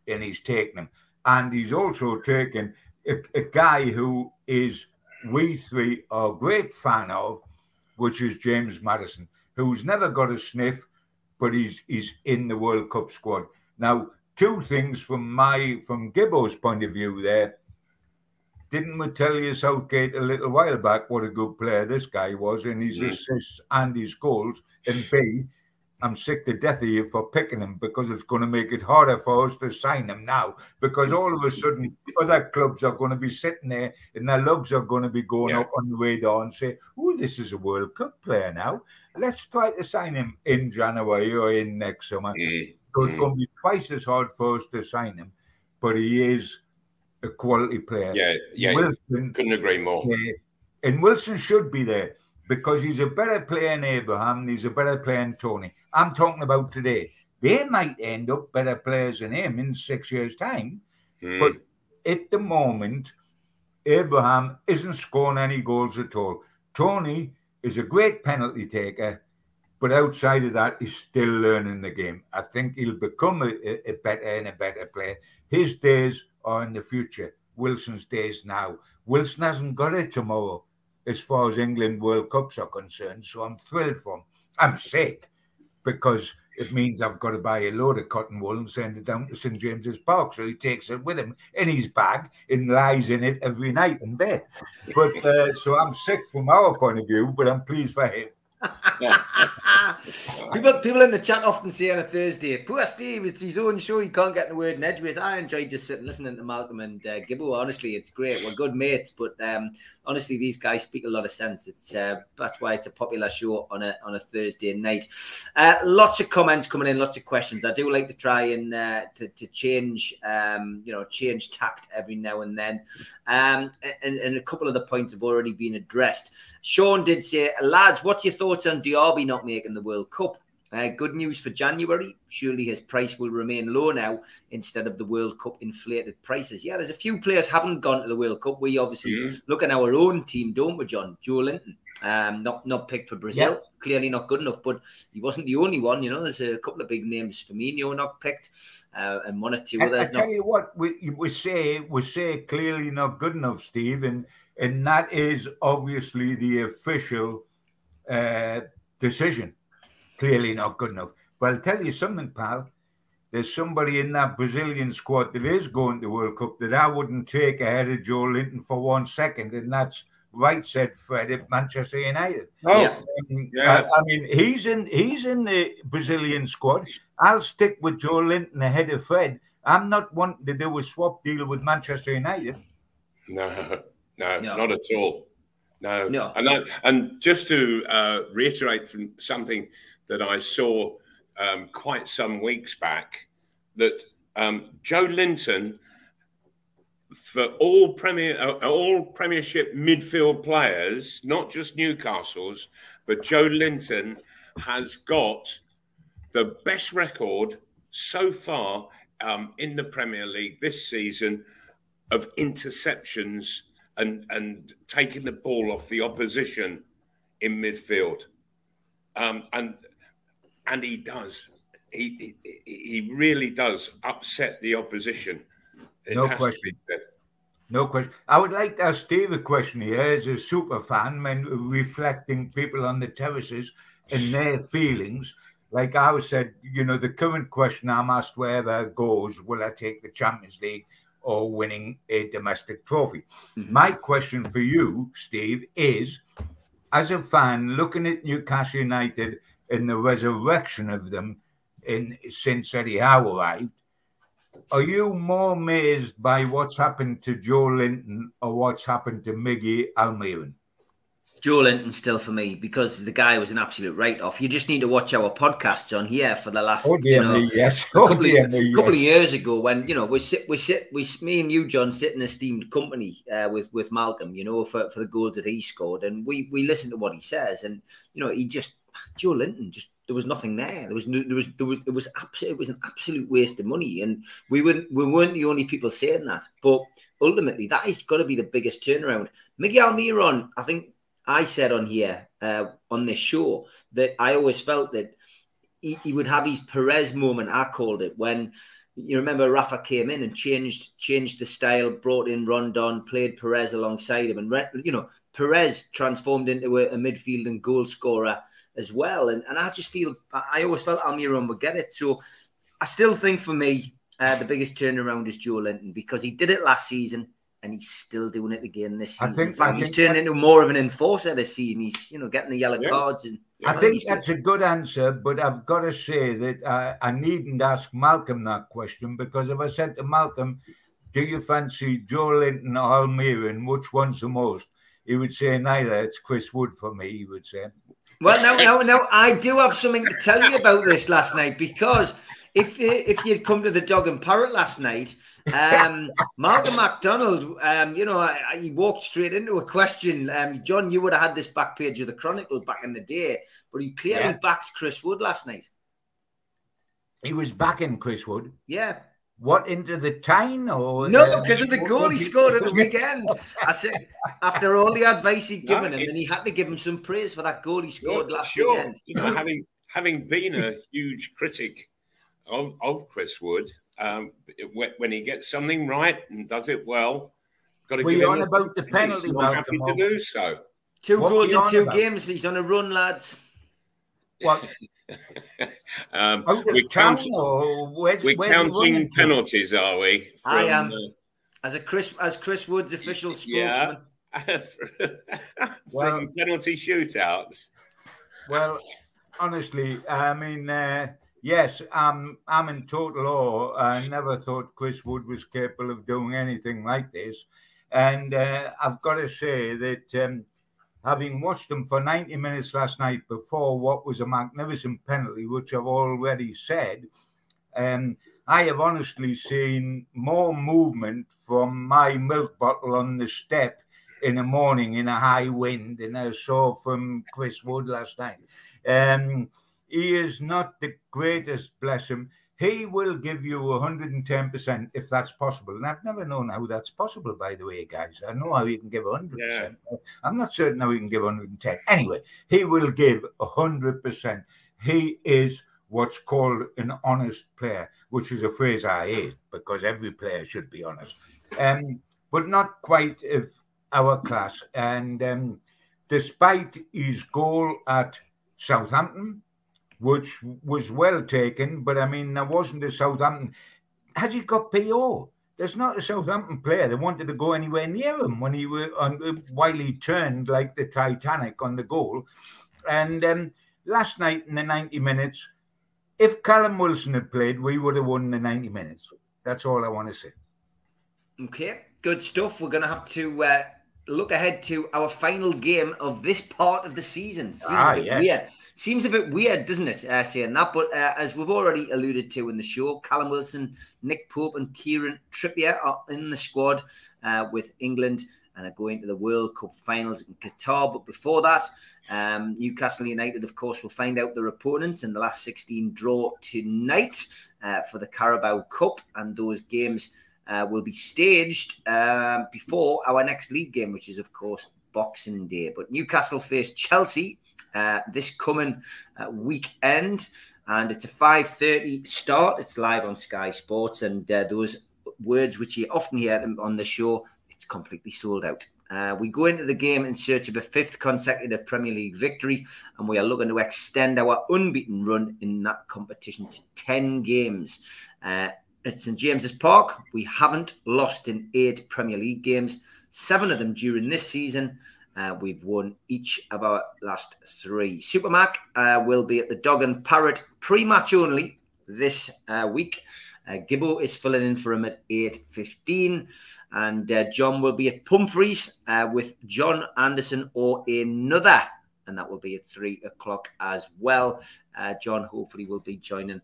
And he's taken them. And he's also taken a guy who is, we three are a great fan of, which is James Maddison, who's never got a sniff, but he's in the World Cup squad. Now, two things from Gibbo's point of view there. Didn't we tell you, Southgate, a little while back, what a good player this guy was, and his assists and his goals? And B, I'm sick to death of you for picking him, because it's going to make it harder for us to sign him now, because all of a sudden other clubs are going to be sitting there and their lugs are going to be going up on the radar and say, oh, this is a World Cup player now. Let's try to sign him in January or in next summer. So it's going to be twice as hard for us to sign him, but he is a quality player. Yeah, yeah. Wilson, couldn't agree more. And Wilson should be there, because he's a better player than Abraham and he's a better player than Tony. I'm talking about today. They might end up better players than him in 6 years' time. But at the moment, Abraham isn't scoring any goals at all. Tony is a great penalty taker, but outside of that, he's still learning the game. I think he'll become a better and a better player. His days are in the future. Wilson's days now. Wilson hasn't got it tomorrow, as far as England World Cups are concerned. So I'm thrilled for him. I'm sick, because it means I've got to buy a load of cotton wool and send it down to St. James's Park. So he takes it with him in his bag and lies in it every night in bed. But so I'm sick from our point of view, but I'm pleased for him. People in the chat often say on a Thursday, poor Steve, it's his own show, he can't get the word in edgeways. I enjoy just sitting listening to Malcolm and Gibbo. Honestly, it's great. We're good mates, but honestly, these guys speak a lot of sense. It's that's why it's a popular show on a Thursday night. Lots of comments coming in, lots of questions. I do like to try and to change change tact every now and then. And a couple of the points have already been addressed. Sean did say, lads, what's your thoughts on Diaby not making the World Cup? Good news for January. Surely his price will remain low now instead of the World Cup inflated prices. Yeah, there's a few players haven't gone to the World Cup. We obviously look at our own team, don't we, John? Joelinton Not picked for Brazil. Yeah. Clearly not good enough, but he wasn't the only one. You know, there's a couple of big names. Firmino not picked, and one or two others. I tell you what, we say clearly not good enough, Steve, and that is obviously the official decision. Clearly not good enough. But I'll tell you something, pal. There's somebody in that Brazilian squad that is going to World Cup that I wouldn't take ahead of Joelinton for 1 second, and that's Right Said Fred at Manchester United. Oh, yeah. I mean, he's in the Brazilian squad. I'll stick with Joelinton ahead of Fred. I'm not wanting to do a swap deal with Manchester United. No, not at all. No. And just to reiterate from something that I saw quite some weeks back, that Joelinton, for all Premiership midfield players, not just Newcastle's, but Joelinton has got the best record so far in the Premier League this season of interceptions and taking the ball off the opposition in midfield. And he does. He really does upset the opposition. No question. I would like to ask Steve a question here as a super fan and reflecting people on the terraces and their feelings. Like I said, you know, the current question I'm asked wherever it goes, will I take the Champions League or winning a domestic trophy? Mm-hmm. My question for you, Steve, is as a fan looking at Newcastle United and the resurrection of them since Eddie Howe arrived, are you more amazed by what's happened to Joelinton or what's happened to Miguel Almirón? Joelinton still for me, because the guy was an absolute write-off. You just need to watch our podcasts on here for the last couple of years ago when, you know, me and you, John, sit in esteemed company with Malcolm, you know, for the goals that he scored. And we listen to what he says and, you know, Joelinton just, there was nothing there. It was an absolute waste of money, and we weren't the only people saying that. But ultimately, that has got to be the biggest turnaround. Miguel Almirón, I think I said on here on this show that I always felt that he would have his Perez moment. I called it when, you remember, Rafa came in and changed the style, brought in Rondon, played Perez alongside him, and you know, Perez transformed into a midfield and goal scorer as well. And I just feel, I always felt Almirón would get it. So I still think for me, the biggest turnaround is Joelinton, because he did it last season and he's still doing it again this season. In fact, he's turned into more of an enforcer this season. He's, you know, getting the yellow cards. And I think that's a good answer, but I've got to say that I needn't ask Malcolm that question, because if I said to Malcolm, do you fancy Joelinton or Almirón, which one's the most? He would say neither. It's Chris Wood for me, he would say. Well, no. I do have something to tell you about this last night, because if you'd come to the Dog and Parrot last night, Malcolm MacDonald, you know, he walked straight into a question. John, you would have had this back page of the Chronicle back in the day, but he clearly backed Chris Wood last night. He was backing Chris Wood? Yeah. What, into the time? Or no, because of the goal he scored at the weekend. I said, after all the advice he'd given him, and he had to give him some praise for that goal he scored last weekend. You know, having been a huge critic of Chris Wood, when he gets something right and does it well, got to give him about the penalty. He's happy to do so. Two goals in two games. He's on a run, lads. What? We're counting penalties, are we? I am, as Chris Wood's official spokesman. Yeah. From penalty shootouts. Well, honestly, I mean, yes, I'm in total awe. I never thought Chris Wood was capable of doing anything like this, and I've got to say that. Having watched them for 90 minutes last night before what was a magnificent penalty, which I've already said, I have honestly seen more movement from my milk bottle on the step in the morning in a high wind than I saw from Chris Wood last night. He is not the greatest, bless him. He will give you 110% if that's possible. And I've never known how that's possible, by the way, guys. I know how you can give 100%. Yeah. I'm not certain how you can give 110. Anyway, he will give 100%. He is what's called an honest player, which is a phrase I hate because every player should be honest. But not quite of our class. And despite his goal at Southampton, which was well taken, but I mean, there wasn't a Southampton. Had he got PO? There's not a Southampton player that wanted to go anywhere near him when he were on, while he turned like the Titanic on the goal. And last night in the 90 minutes, if Callum Wilson had played, we would have won the 90 minutes. That's all I want to say. Okay, good stuff. We're going to have to look ahead to our final game of this part of the season. Seems a bit weird. Seems a bit weird, doesn't it, saying that? But as we've already alluded to in the show, Callum Wilson, Nick Pope and Kieran Trippier are in the squad with England and are going to the World Cup finals in Qatar. But before that, Newcastle United, of course, will find out their opponents in the last 16 draw tonight for the Carabao Cup. And those games will be staged before our next league game, which is, of course, Boxing Day. But Newcastle face Chelsea this coming weekend, and it's a 5:30 start. It's live on Sky Sports, and those words which you often hear on the show, it's completely sold out. We go into the game in search of a 5th consecutive Premier League victory, and we are looking to extend our unbeaten run in that competition to 10 games. At St James's Park, we haven't lost in 8 Premier League games, 7 of them during this season. We've won each of our last 3. Supermac will be at the Dog and Parrot pre-match only this week. Gibbo is filling in for him at 8:15. And John will be at Pumfreys with John Anderson or another. And that will be at 3 o'clock as well. John hopefully will be joining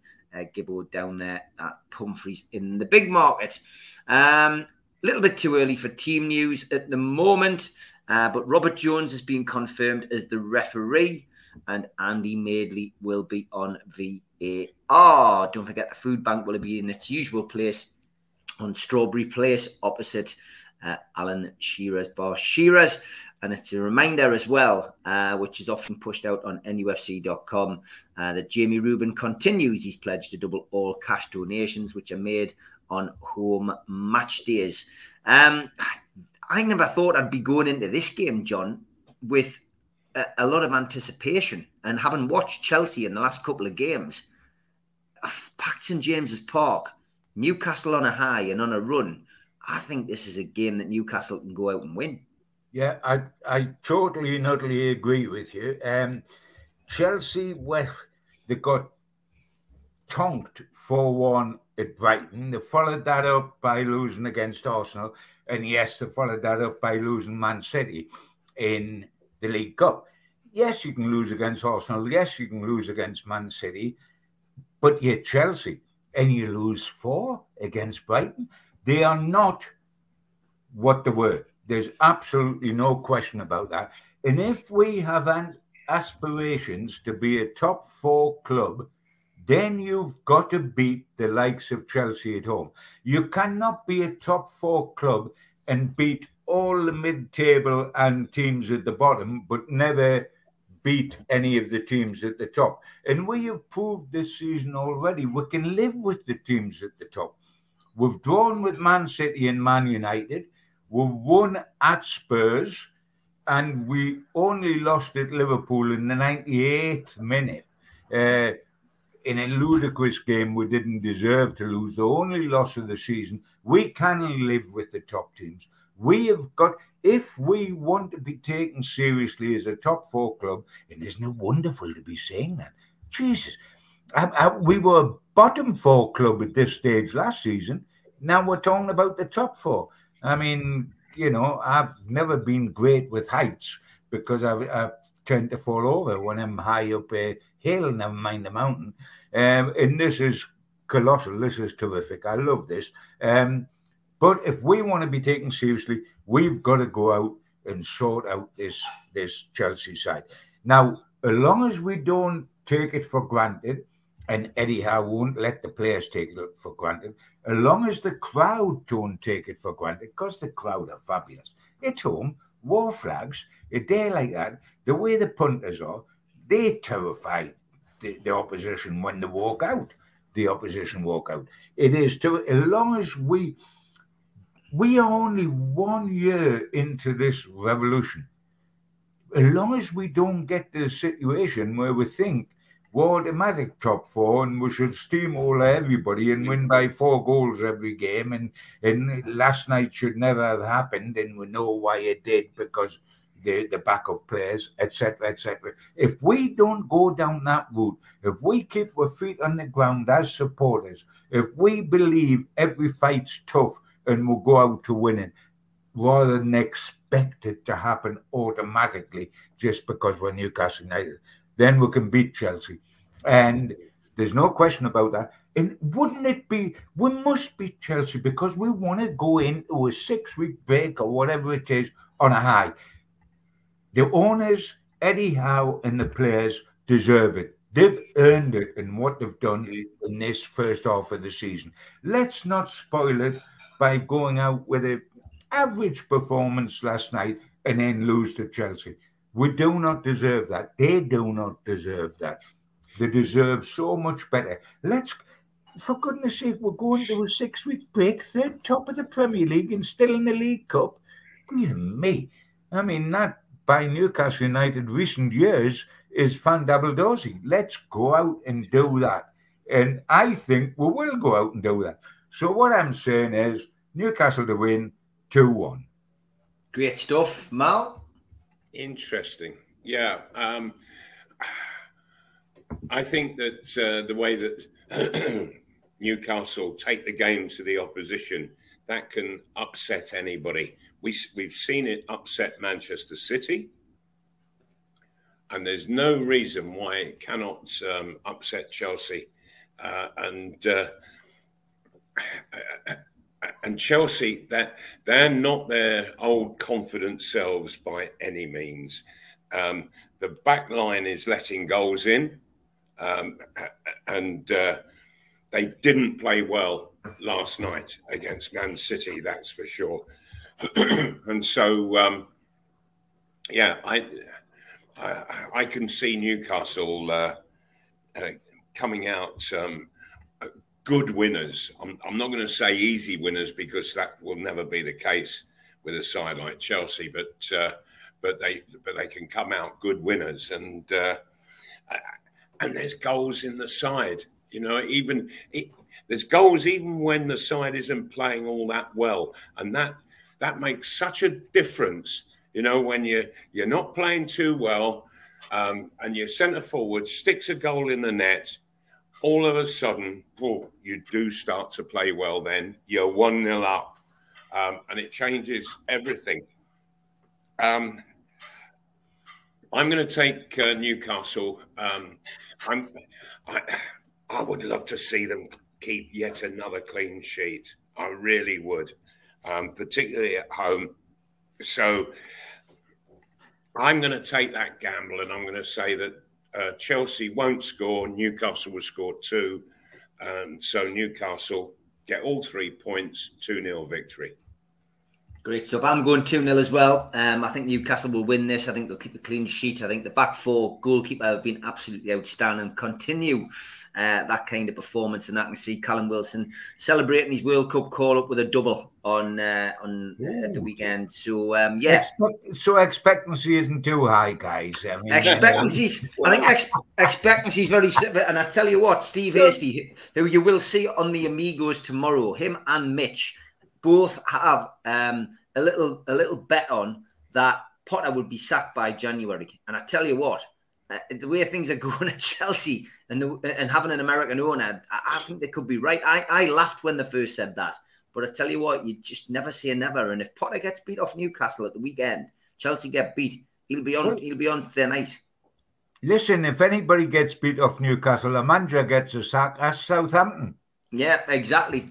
Gibbo down there at Pumfreys in the big market. A little bit too early for team news at the moment. But Robert Jones has been confirmed as the referee, and Andy Maidley will be on VAR. Don't forget the food bank will be in its usual place on Strawberry Place opposite Alan Shearer's Bar Shearer's. And it's a reminder as well, which is often pushed out on nufc.com, that Jamie Rubin continues. He's pledged to double all cash donations, which are made on home match days. I never thought I'd be going into this game, John, with a lot of anticipation. And having watched Chelsea in the last couple of games, packed St James's Park, Newcastle on a high and on a run, I think this is a game that Newcastle can go out and win. Yeah, I totally and utterly agree with you. Chelsea, well, they got tonked 4-1 at Brighton. They followed that up by losing against Arsenal. And yes, they followed that up by losing Man City in the League Cup. Yes, you can lose against Arsenal. Yes, you can lose against Man City. But you're Chelsea, and you lose 4 against Brighton. They are not what they were. There's absolutely no question about that. And if we have aspirations to be a top 4 club, then you've got to beat the likes of Chelsea at home. You cannot be a top 4 club and beat all the mid-table and teams at the bottom, but never beat any of the teams at the top. And we have proved this season already, we can live with the teams at the top. We've drawn with Man City and Man United. We've won at Spurs. And we only lost at Liverpool in the 98th minute. In a ludicrous game, we didn't deserve to lose, the only loss of the season. We can live with the top teams. We have got, if we want to be taken seriously as a top 4 club, and isn't it wonderful to be saying that? Jesus, we were a bottom 4 club at this stage last season. Now we're talking about the top 4. I mean, you know, I've never been great with heights because I tend to fall over when I'm high up a hill, never mind the mountain. And this is colossal. This is terrific. I love this. But if we want to be taken seriously, we've got to go out and sort out this Chelsea side. Now, as long as we don't take it for granted and Eddie Howe won't let the players take it for granted, as long as the crowd don't take it for granted, because the crowd are fabulous. It's home, war flags, a day like that, the way the punters are, they terrify the opposition when they walk out. The opposition walk out. It is to, as long as we are only 1 year into this revolution. As long as we don't get to the situation where we think we're automatic top four and we should steamroll everybody and win by 4 goals every game, and last night should never have happened, and we know why it did, because the backup players, etc., etc. If we don't go down that route, if we keep our feet on the ground as supporters, if we believe every fight's tough and we'll go out to win it, rather than expect it to happen automatically just because we're Newcastle United, then we can beat Chelsea. And there's no question about that. And wouldn't it be, we must beat Chelsea because we want to go into a 6-week break or whatever it is on a high. The owners, Eddie Howe and the players deserve it. They've earned it in what they've done in this first half of the season. Let's not spoil it by going out with an average performance last night and then lose to Chelsea. We do not deserve that. They do not deserve that. They deserve so much better. Let's, for goodness sake, we're going to a 6-week break, third top of the Premier League and still in the League Cup. Dear me. I mean, that by Newcastle United recent years is Van Dabbledozy. Let's go out and do that. And I think we will go out and do that. So what I'm saying is Newcastle to win 2-1. Great stuff, Mal. Interesting. Yeah. I think that the way that Newcastle take the game to the opposition, that can upset anybody. We've seen it upset Manchester City, and there's no reason why it cannot upset Chelsea. And Chelsea, that they're not their old confident selves by any means. The back line is letting goals in, and they didn't play well last night against Man City, that's for sure. And so, yeah, I can see Newcastle coming out good winners. I'm not going to say easy winners because that will never be the case with a side like Chelsea, but they can come out good winners, and there's goals in the side. You know, there's goals even when the side isn't playing all that well, and that makes such a difference, you know, when you're not playing too well, and your centre forward sticks a goal in the net. All of a sudden, you do start to play well. Then you're 1-0 up, and it changes everything. I'm going to take Newcastle. I would love to see them keep yet another clean sheet. I really would. Particularly at home. So I'm going to take that gamble, and I'm going to say that Chelsea won't score, Newcastle will score 2. So Newcastle get all 3 points, 2-0 victory. Great stuff. I'm going 2-0 as well. I think Newcastle will win this. I think they'll keep a clean sheet. I think the back four goalkeeper have been absolutely outstanding and continue that kind of performance. And I can see Callum Wilson celebrating his World Cup call-up with a double on the weekend. So, yeah. So expectancy isn't too high, guys. I mean, expectancy is very simple. And I tell you what, Steve Hastie, who you will see on the Amigos tomorrow, him and Mitch, both have a little bet on that Potter would be sacked by January. And I tell you what, the way things are going at Chelsea and having an American owner, I think they could be right. I laughed when they first said that. But I tell you what, you just never say never. And if Potter gets beat off Newcastle at the weekend, Chelsea get beat, he'll be on thin ice. Listen, if anybody gets beat off Newcastle, a manager gets a sack, ask Southampton. Yeah, exactly.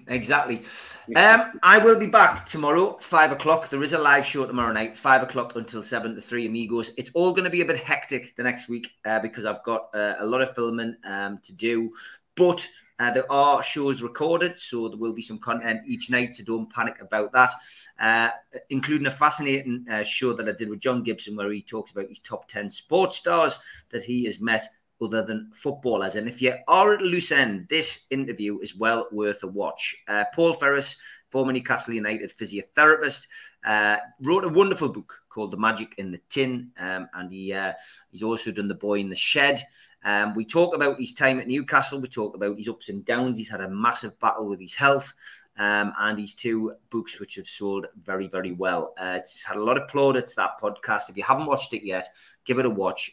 I will be back tomorrow, 5 o'clock. There is a live show tomorrow night, 5 o'clock until 7 to 3, Amigos. It's all going to be a bit hectic the next week because I've got a lot of filming to do. But there are shows recorded, so there will be some content each night, so don't panic about that, including a fascinating show that I did with John Gibson, where he talks about his top 10 sports stars that he has met other than footballers. And if you are at a loose end, this interview is well worth a watch. Paul Ferris, former Newcastle United physiotherapist, wrote a wonderful book called The Magic in the Tin, and he's also done The Boy in the Shed. We talk about his time at Newcastle. We talk about his ups and downs. He's had a massive battle with his health, and his two books, which have sold very, very well. It's had a lot of plaudits, that podcast. If you haven't watched it yet, give it a watch.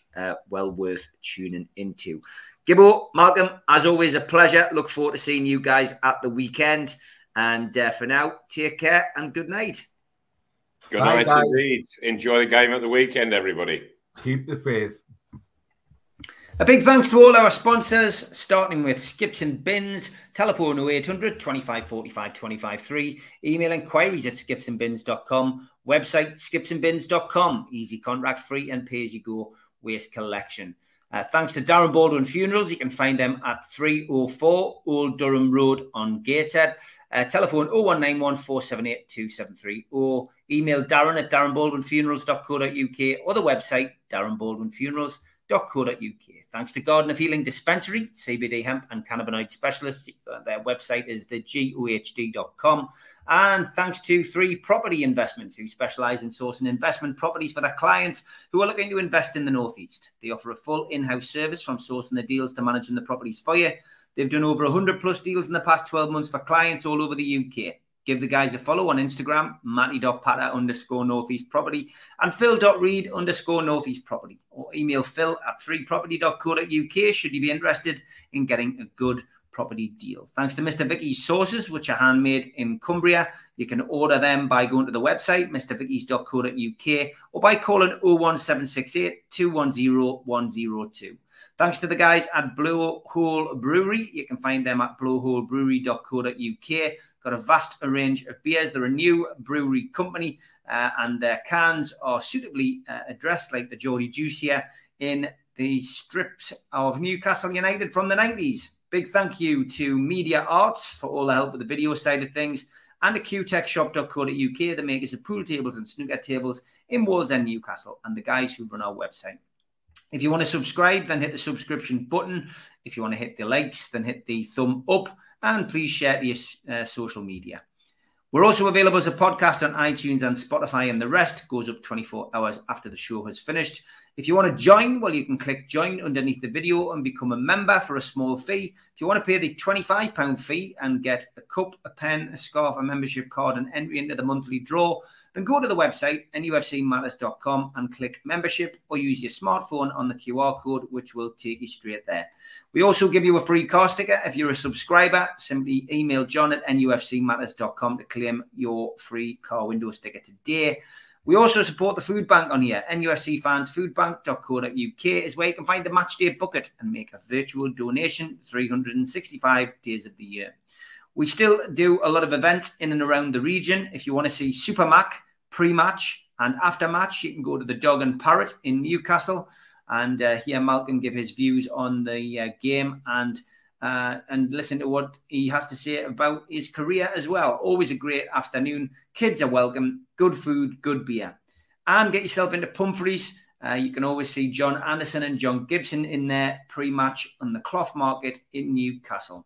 Well worth tuning into. Gibbo, Malcolm, as always, a pleasure. Look forward to seeing you guys at the weekend. And for now, take care and good night. Good night indeed. Enjoy the game at the weekend, everybody. Keep the faith. A big thanks to all our sponsors, starting with Skips and Bins. Telephone 0800 25 45 25 3. Email inquiries at skipsandbins.com. Website skipsandbins.com. Easy contract, free and pay-as-you-go waste collection. Thanks to Darren Baldwin Funerals. You can find them at 304 Old Durham Road on Gateshead. Telephone 0191 478 273 or email Darren at darrenbaldwinfunerals.co.uk or the website darrenbaldwinfunerals.co.uk. Thanks to Garden of Healing Dispensary, CBD hemp and cannabinoid specialists. Their website is thegohd.com. And thanks to Three Property Investments, who specialise in sourcing investment properties for their clients who are looking to invest in the Northeast. They offer a full in-house service from sourcing the deals to managing the properties for you. They've done over 100 plus deals in the past 12 months for clients all over the UK. Give the guys a follow on Instagram, matty.patter_northeastproperty and phil.reed_northeastproperty, or email phil at threeproperty.co.uk should you be interested in getting a good property deal. Thanks to Mr. Vicky's sauces, which are handmade in Cumbria. You can order them by going to the website, mrvickys.co.uk, or by calling 01768 210 102. Thanks to the guys at Blue Hole Brewery. You can find them at blowholebrewery.co.uk. Got a vast range of beers. They're a new brewery company, and their cans are suitably addressed, like the Geordie Juice here, in the strips of Newcastle United from the 90s. Big thank you to Media Arts for all the help with the video side of things, and to qtechshop.co.uk, the makers of pool tables and snooker tables in Wallsend, Newcastle, and the guys who run our website. If you want to subscribe, then hit the subscription button. If you want to hit the likes, then hit the thumb up. And please share to your social media. We're also available as a podcast on iTunes and Spotify, and the rest goes up 24 hours after the show has finished. If you want to join, well, you can click join underneath the video and become a member for a small fee. If you want to pay the £25 fee and get a cup, a pen, a scarf, a membership card, and entry into the monthly draw, then go to the website, nufcmatters.com, and click membership, or use your smartphone on the QR code, which will take you straight there. We also give you a free car sticker. If you're a subscriber, simply email John at nufcmatters.com to claim your free car window sticker today. We also support the food bank on here. nufcfansfoodbank.co.uk is where you can find the matchday bucket and make a virtual donation 365 days of the year. We still do a lot of events in and around the region. If you want to see Super Mac, pre-match and after-match, you can go to the Dog and Parrot in Newcastle and hear Malcolm give his views on the game and listen to what he has to say about his career as well. Always a great afternoon. Kids are welcome. Good food, good beer. And get yourself into Pumfreys. You can always see John Anderson and John Gibson in there pre-match on the Cloth Market in Newcastle.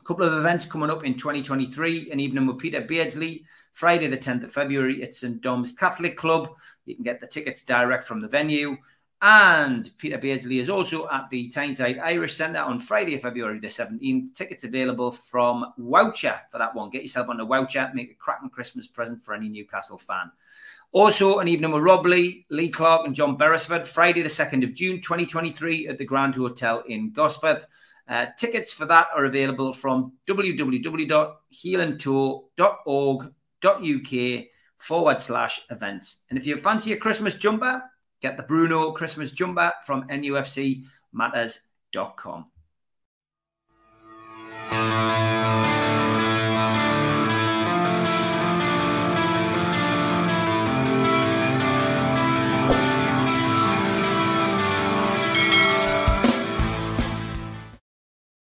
A couple of events coming up in 2023, an evening with Peter Beardsley, Friday the 10th of February at St. Dom's Catholic Club. You can get the tickets direct from the venue. And Peter Beardsley is also at the Tyneside Irish Centre on Friday, February the 17th. Tickets available from Woucher for that one. Get yourself onto Woucher. Make a cracking Christmas present for any Newcastle fan. Also, an evening with Rob Lee, Lee Clark and John Beresford, Friday the 2nd of June 2023 at the Grand Hotel in Gosport. Tickets for that are available from www.heelandtour.org.uk/events. And if you fancy a Christmas jumper, get the Bruno Christmas jumper from nufcmatters.com.